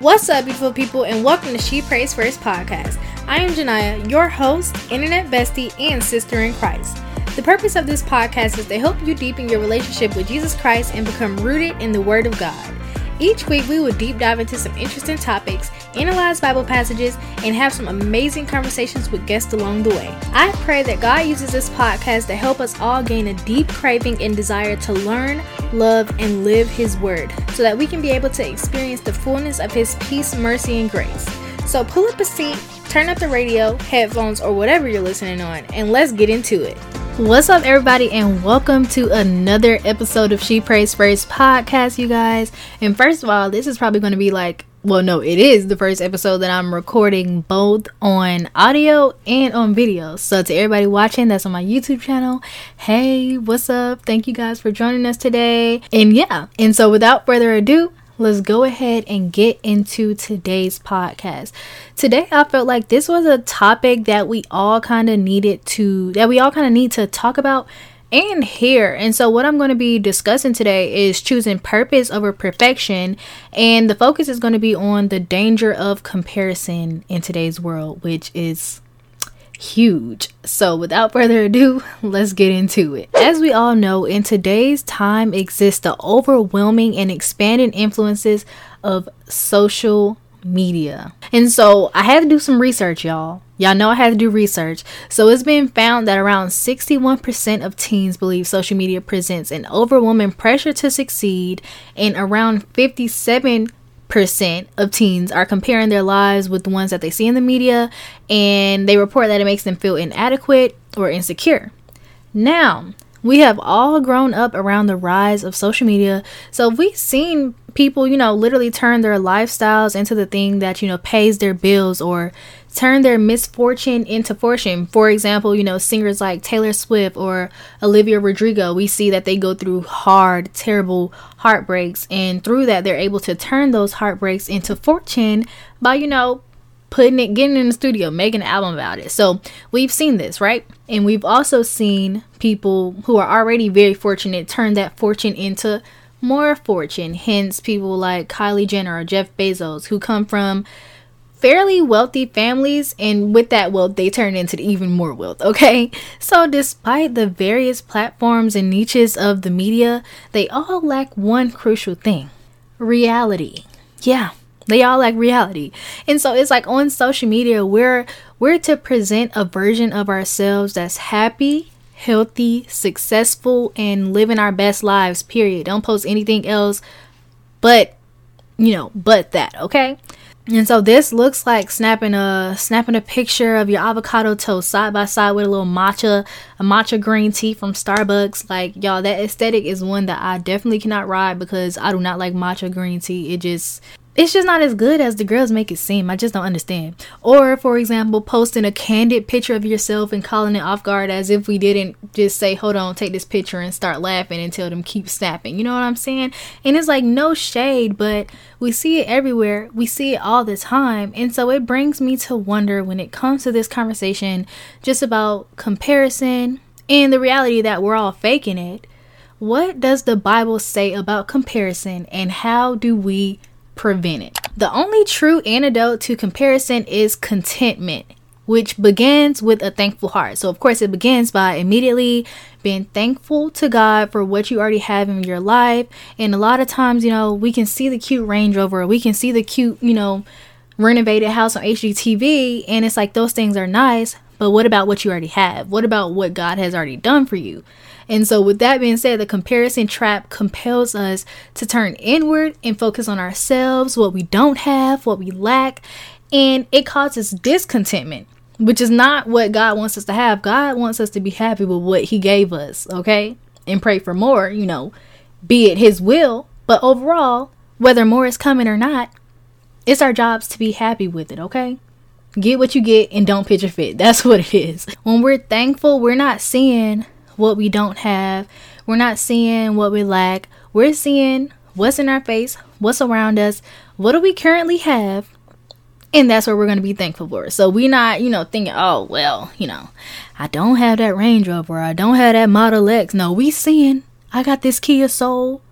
What's up, beautiful people, and welcome to She Prays First Podcast. I am Jania, your host, internet bestie, and sister in Christ. The purpose of this podcast is to help you deepen your relationship with Jesus Christ and become rooted in the Word of God. Each week, we will deep dive into some interesting topics, analyze Bible passages, and have some amazing conversations with guests along the way. I pray that God uses this podcast to help us all gain a deep craving and desire to learn, love, and live His Word, so that we can be able to experience the fullness of His peace, mercy, and grace. So pull up a seat, turn up the radio, headphones, or whatever you're listening on, and let's get into it. What's up, everybody, and welcome to another episode of She Prays First Podcast, you guys. And first of all, this is probably going to be it is the first episode that I'm recording both on audio and on video. So to everybody watching that's on my YouTube channel, hey, what's up? Thank you guys for joining us today. And so without further ado, let's go ahead and get into today's podcast. Today, I felt like this was a topic that we all kind of need to talk about and hear. And so what I'm going to be discussing today is choosing purpose over perfection. And the focus is going to be on the danger of comparison in today's world, which is huge. So without further ado, let's get into it. As we all know, in today's time exists the overwhelming and expanding influences of social media. And so I had to do some research, y'all. Y'all know I had to do research. So it's been found that around 61% of teens believe social media presents an overwhelming pressure to succeed, and around 57% of teens are comparing their lives with the ones that they see in the media, and they report that it makes them feel inadequate or insecure. Now, we have all grown up around the rise of social media, so we've seen people, literally turn their lifestyles into the thing that, pays their bills, or turn their misfortune into fortune. For example, singers like Taylor Swift or Olivia Rodrigo, we see that they go through hard, terrible heartbreaks, and through that, they're able to turn those heartbreaks into fortune by, getting in the studio, making an album about it. So we've seen this, right? And we've also seen people who are already very fortunate turn that fortune into more fortune. Hence, people like Kylie Jenner or Jeff Bezos, who come from fairly wealthy families, and with that wealth, they turn into even more wealth, okay? So despite the various platforms and niches of the media, they all lack one crucial thing: reality. Yeah, they all lack reality. And so it's like on social media, we're to present a version of ourselves that's happy, healthy, successful, and living our best lives, period. Don't post anything else but that, okay? And so this looks like snapping a picture of your avocado toast side by side with a matcha green tea from Starbucks. Like, y'all, that aesthetic is one that I definitely cannot ride, because I do not like matcha green tea. It's just not as good as the girls make it seem. I just don't understand. Or, for example, posting a candid picture of yourself and calling it off guard, as if we didn't just say, hold on, take this picture, and start laughing and tell them keep snapping. You know what I'm saying? And it's like no shade, but we see it everywhere. We see it all the time. And so it brings me to wonder, when it comes to this conversation just about comparison and the reality that we're all faking it, what does the Bible say about comparison, and how do we prevent it? The only true antidote to comparison is contentment, which begins with a thankful heart. So of course, it begins by immediately being thankful to God for what you already have in your life. And a lot of times, we can see the cute Range Rover, we can see the cute, renovated house on HGTV, and it's like those things are nice, but what about what you already have? What about what God has already done for you? And so with that being said, the comparison trap compels us to turn inward and focus on ourselves, what we don't have, what we lack, and it causes discontentment, which is not what God wants us to have. God wants us to be happy with what He gave us, okay? And pray for more, be it His will. But overall, whether more is coming or not, it's our jobs to be happy with it, okay? Get what you get and don't pitch a fit. That's what it is. When we're thankful, we're not seeing what we don't have. We're not seeing what we lack. We're seeing what's in our face, what's around us, what do we currently have, and that's what we're going to be thankful for. So we're not, thinking, oh, well, I don't have that Range Rover, I don't have that Model X. No, we seeing, I got this Kia Soul,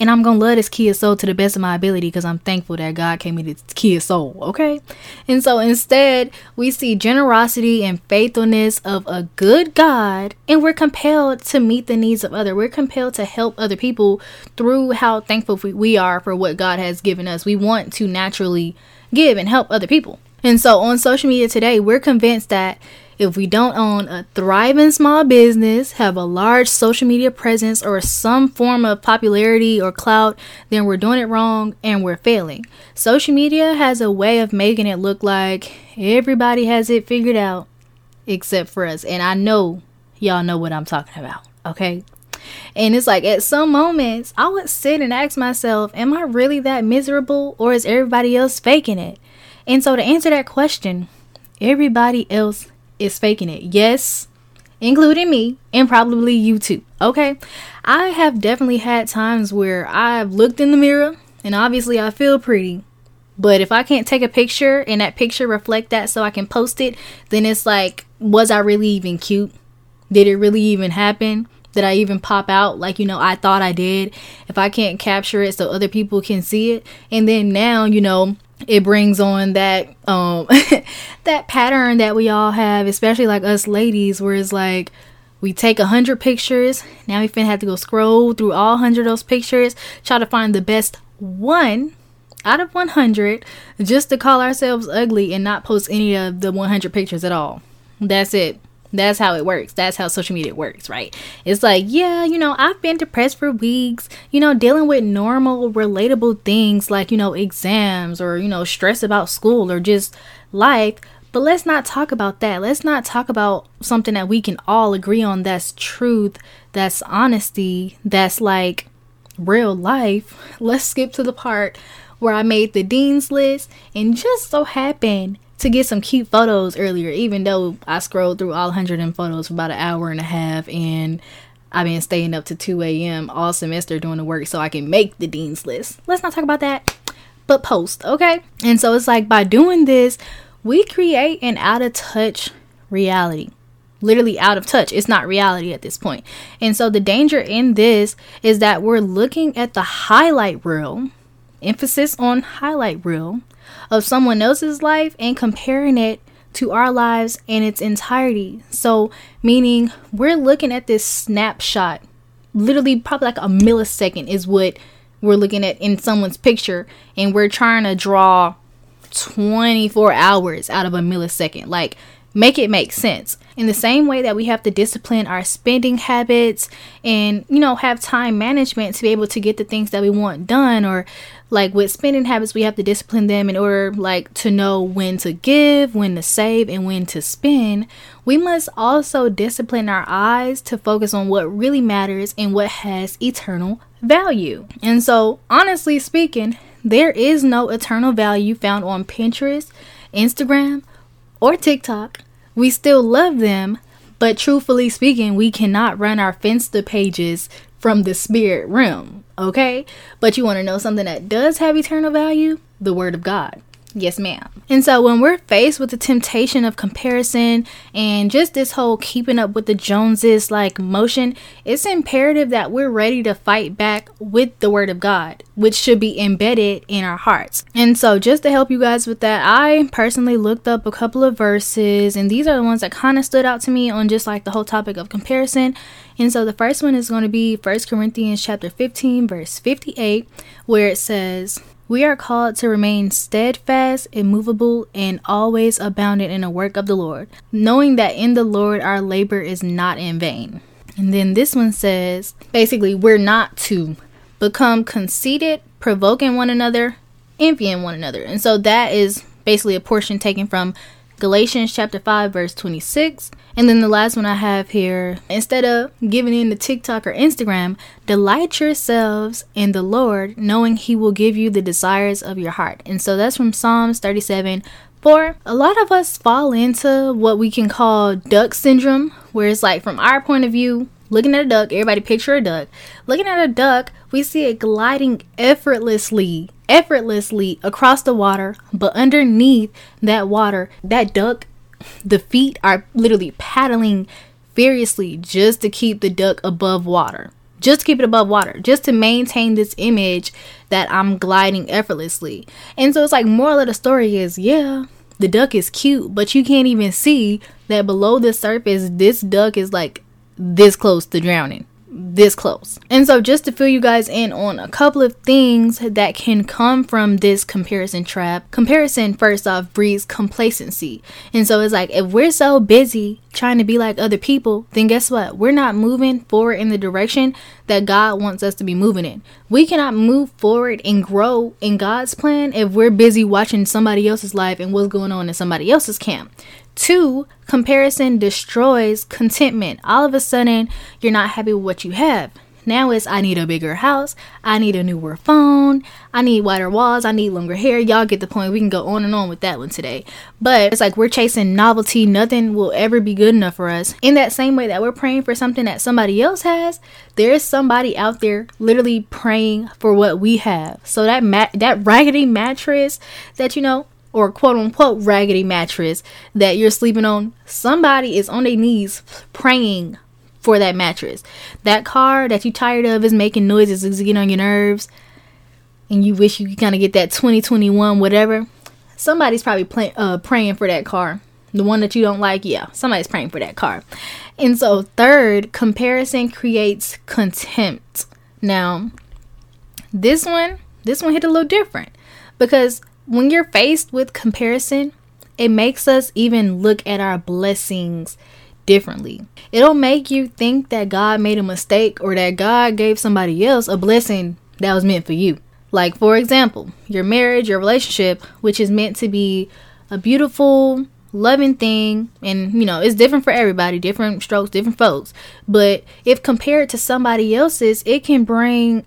And I'm going to love this kid's soul to the best of my ability because I'm thankful that God gave me this kid's soul, okay? And so instead, we see generosity and faithfulness of a good God, and we're compelled to meet the needs of others. We're compelled to help other people through how thankful we are for what God has given us. We want to naturally give and help other people. And so on social media today, we're convinced that if we don't own a thriving small business, have a large social media presence, or some form of popularity or clout, then we're doing it wrong and we're failing. Social media has a way of making it look like everybody has it figured out except for us. And I know y'all know what I'm talking about, okay? And it's like at some moments, I would sit and ask myself, am I really that miserable or is everybody else faking it? And so to answer that question, everybody else is faking it. Yes, including me and probably you too. Okay, I have definitely had times where I've looked in the mirror and obviously I feel pretty, but if I can't take a picture and that picture reflect that so I can post it, then it's like, was I really even cute? Did it really even happen? Did I even pop out like, you know, I thought I did? If I can't capture it so other people can see it, and then now, you know, it brings on that that pattern that we all have, especially like us ladies, where it's like we take 100 pictures. Now we finna have to go scroll through all 100 of those pictures, try to find the best one out of 100 just to call ourselves ugly and not post any of the 100 pictures at all. That's it. That's how it works. That's how social media works, right? It's like, yeah, you know, I've been depressed for weeks, you know, dealing with normal, relatable things like, you know, exams or, you know, stress about school or just life. But let's not talk about that. Let's not talk about something that we can all agree on. That's truth. That's honesty. That's like real life. Let's skip to the part where I made the dean's list and just so happened to get some cute photos earlier, even though I scrolled through all 100 photos for about an hour and a half, and I've been staying up to 2 a.m. all semester doing the work so I can make the dean's list. Let's not talk about that, but post, okay? And so it's like by doing this, we create an out-of-touch reality. Literally out of touch. It's not reality at this point. And so the danger in this is that we're looking at the highlight reel, emphasis on highlight reel, of someone else's life and comparing it to our lives in its entirety. So meaning we're looking at this snapshot, literally probably like a millisecond is what we're looking at in someone's picture, and we're trying to draw 24 hours out of a millisecond. Like, make it make sense. In the same way that we have to discipline our spending habits and, you know, have time management to be able to get the things that we want done, or like with spending habits, we have to discipline them in order like to know when to give, when to save, and when to spend. We must also discipline our eyes to focus on what really matters and what has eternal value. And so honestly speaking, there is no eternal value found on Pinterest, Instagram, or TikTok. We still love them, but truthfully speaking, we cannot run our Finsta pages from the spirit realm, okay? But you want to know something that does have eternal value? The Word of God. Yes, ma'am. And so when we're faced with the temptation of comparison and just this whole keeping up with the Joneses like motion, it's imperative that we're ready to fight back with the Word of God, which should be embedded in our hearts. And so just to help you guys with that, I personally looked up a couple of verses, and these are the ones that kind of stood out to me on just like the whole topic of comparison. And so the first one is going to be 1 Corinthians chapter 15, verse 58, where it says, "We are called to remain steadfast, immovable, and always abounding in the work of the Lord, knowing that in the Lord our labor is not in vain." And then this one says, basically, we're not to become conceited, provoking one another, envying one another. And so that is basically a portion taken from Galatians chapter 5, verse 26. And then the last one I have here, instead of giving in to TikTok or Instagram, delight yourselves in the Lord, knowing he will give you the desires of your heart. And so that's from Psalms 37:4. A lot of us fall into what we can call duck syndrome, where it's like from our point of view, looking at a duck, everybody picture a duck. Looking at a duck, we see it gliding effortlessly across the water, but underneath that water, that duck, the feet are literally paddling furiously just to keep the duck above water. just to keep it above water, just to maintain this image that I'm gliding effortlessly. And so it's like, moral of the story is, yeah, the duck is cute, but you can't even see that below the surface, this duck is like this close to drowning, this close. And so just to fill you guys in on a couple of things that can come from this comparison trap. Comparison, first off, breeds complacency. And so it's like, if we're so busy trying to be like other people, then guess what? We're not moving forward in the direction that God wants us to be moving in. We cannot move forward and grow in God's plan if we're busy watching somebody else's life and what's going on in somebody else's camp. 2, comparison destroys contentment. All of a sudden, you're not happy with what you have. Now it's, I need a bigger house. I need a newer phone. I need wider walls. I need longer hair. Y'all get the point. We can go on and on with that one today. But it's like we're chasing novelty. Nothing will ever be good enough for us. In that same way that we're praying for something that somebody else has, there is somebody out there literally praying for what we have. So that raggedy mattress that, you know, or quote unquote raggedy mattress that you're sleeping on, somebody is on their knees praying for that mattress. That car that you tired of is making noises, is getting on your nerves, and you wish you could kind of get that 2021 whatever. Somebody's probably praying for that car. The one that you don't like, yeah, somebody's praying for that car. And so 3rd, comparison creates contempt. Now, this one hit a little different, because when you're faced with comparison, it makes us even look at our blessings differently. It'll make you think that God made a mistake or that God gave somebody else a blessing that was meant for you. Like, for example, your marriage, your relationship, which is meant to be a beautiful, loving thing. And, you know, it's different for everybody, different strokes, different folks. But if compared to somebody else's, it can breed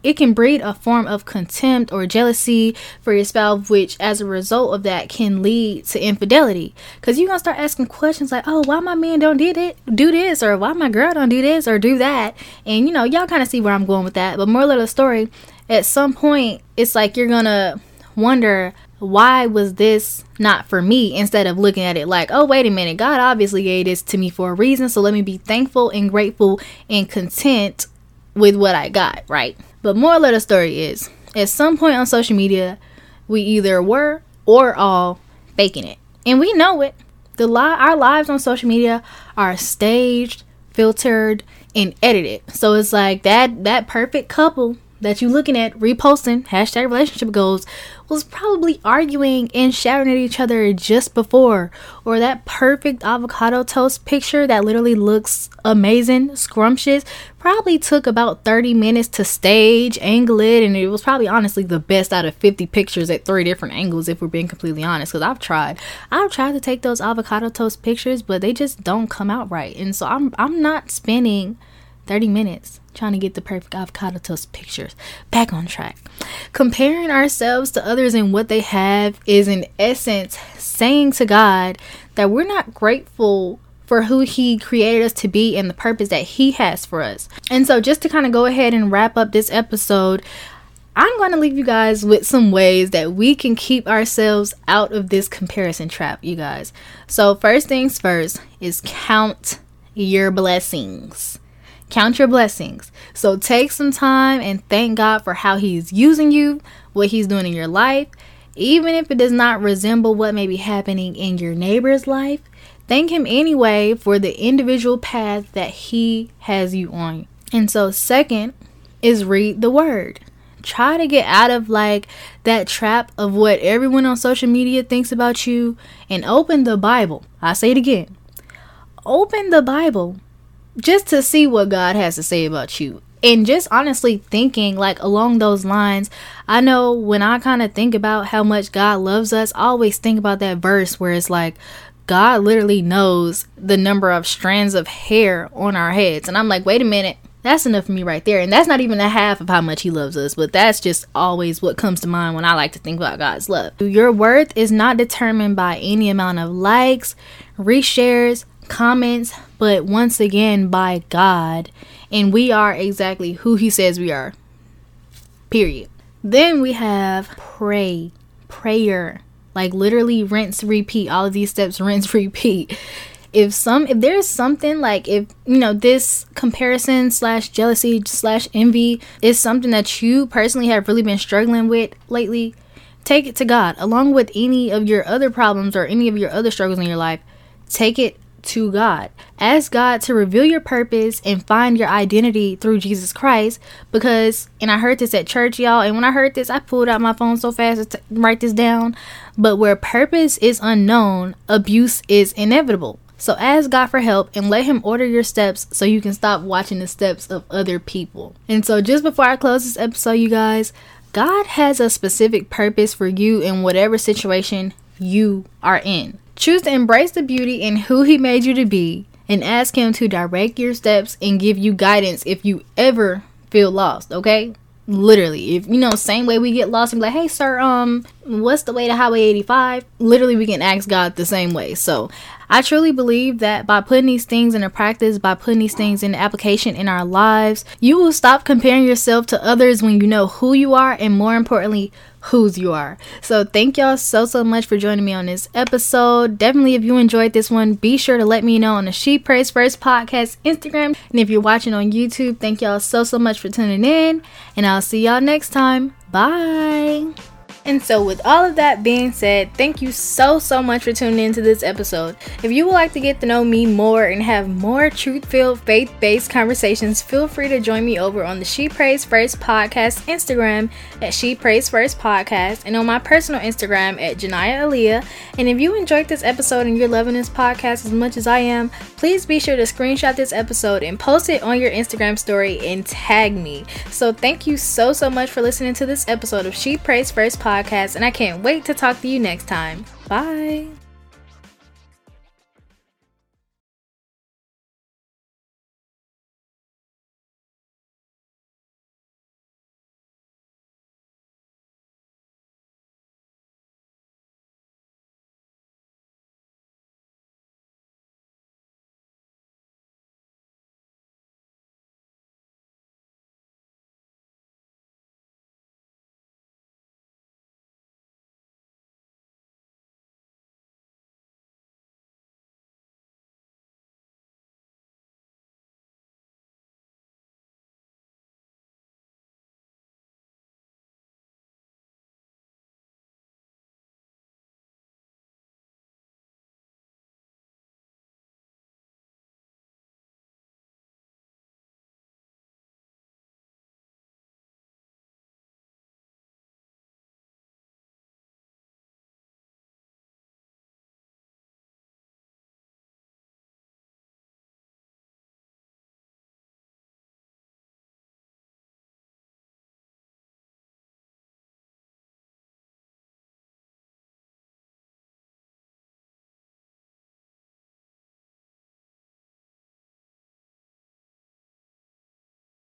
a form of contempt or jealousy for your spouse, which as a result of that can lead to infidelity. Because you're going to start asking questions like, oh, why my man don't do this, or why my girl don't do this or do that. And, you know, y'all kind of see where I'm going with that. But moral of the story, at some point, it's like you're going to wonder, why was this not for me? Instead of looking at it like, oh, wait a minute, God obviously gave this to me for a reason, so let me be thankful and grateful and content with what I got, right? But moral of the story is, at some point on social media, we either were or all faking it, and we know it. Our lives on social media are staged, filtered, and edited. So it's like that perfect couple that you looking at reposting hashtag relationship goals was probably arguing and shouting at each other just before, or that perfect avocado toast picture that literally looks amazing, scrumptious, probably took about 30 minutes to stage, angle it, and it was probably honestly the best out of 50 pictures at 3 different angles, if we're being completely honest. Because I've tried to take those avocado toast pictures, but they just don't come out right. And so I'm not spending 30 minutes trying to get the perfect avocado toast pictures. Back on track. Comparing ourselves to others and what they have is, in essence, saying to God that we're not grateful for who He created us to be and the purpose that He has for us. And so, just to kind of go ahead and wrap up this episode, I'm going to leave you guys with some ways that we can keep ourselves out of this comparison trap, you guys. So, first things first is count your blessings. Count your blessings. So take some time and thank God for how He's using you, what He's doing in your life. Even if it does not resemble what may be happening in your neighbor's life, thank Him anyway for the individual path that He has you on. And so 2nd is read the Word. Try to get out of like that trap of what everyone on social media thinks about you, and open the Bible. I say it again. Open the Bible. Just to see what God has to say about you. And just honestly thinking like along those lines, I know when I kind of think about how much God loves us, I always think about that verse where it's like, God literally knows the number of strands of hair on our heads. And I'm like, wait a minute, that's enough for me right there. And that's not even a half of how much He loves us, but that's just always what comes to mind when I like to think about God's love. Your worth is not determined by any amount of likes, reshares, comments, but once again by God, and we are exactly who He says we are, period. Then we have prayer, like literally rinse, repeat, all of these steps, rinse, repeat. if there is something, like, if you know this comparison slash jealousy slash envy is something that you personally have really been struggling with lately, take it to God along with any of your other problems or any of your other struggles in your life. Take it to God. Ask God to reveal your purpose and find your identity through Jesus Christ. Because, and I heard this at church, y'all, and when I heard this, I pulled out my phone so fast to write this down. But where purpose is unknown, abuse is inevitable. So ask God for help and let him order your steps so you can stop watching the steps of other people. And so just before I close this episode, you guys, God has a specific purpose for you in whatever situation you are in. Choose to embrace the beauty in who he made you to be and ask him to direct your steps and give you guidance if you ever feel lost, okay? Literally, if you know, same way we get lost and be like, hey sir, what's the way to Highway 85? Literally, we can ask God the same way. So I truly believe that by putting these things into practice, by putting these things into application in our lives, you will stop comparing yourself to others when you know who you are and, more importantly, whose you are. So thank y'all so much for joining me on this episode. Definitely, if you enjoyed this one, be sure to let me know on the She Prays First Podcast Instagram. And if you're watching on YouTube, thank y'all so much for tuning in, and I'll see y'all next time. Bye. And so with all of that being said, thank you so much for tuning into this episode. If you would like to get to know me more and have more truth-filled, faith-based conversations, feel free to join me over on the She Prays First Podcast Instagram at She Prays First Podcast, and on my personal Instagram at Jania Aaliyah. And if you enjoyed this episode and you're loving this podcast as much as I am, please be sure to screenshot this episode and post it on your Instagram story and tag me. So thank you so much for listening to this episode of She Prays First Podcast. And I can't wait to talk to you next time. Bye.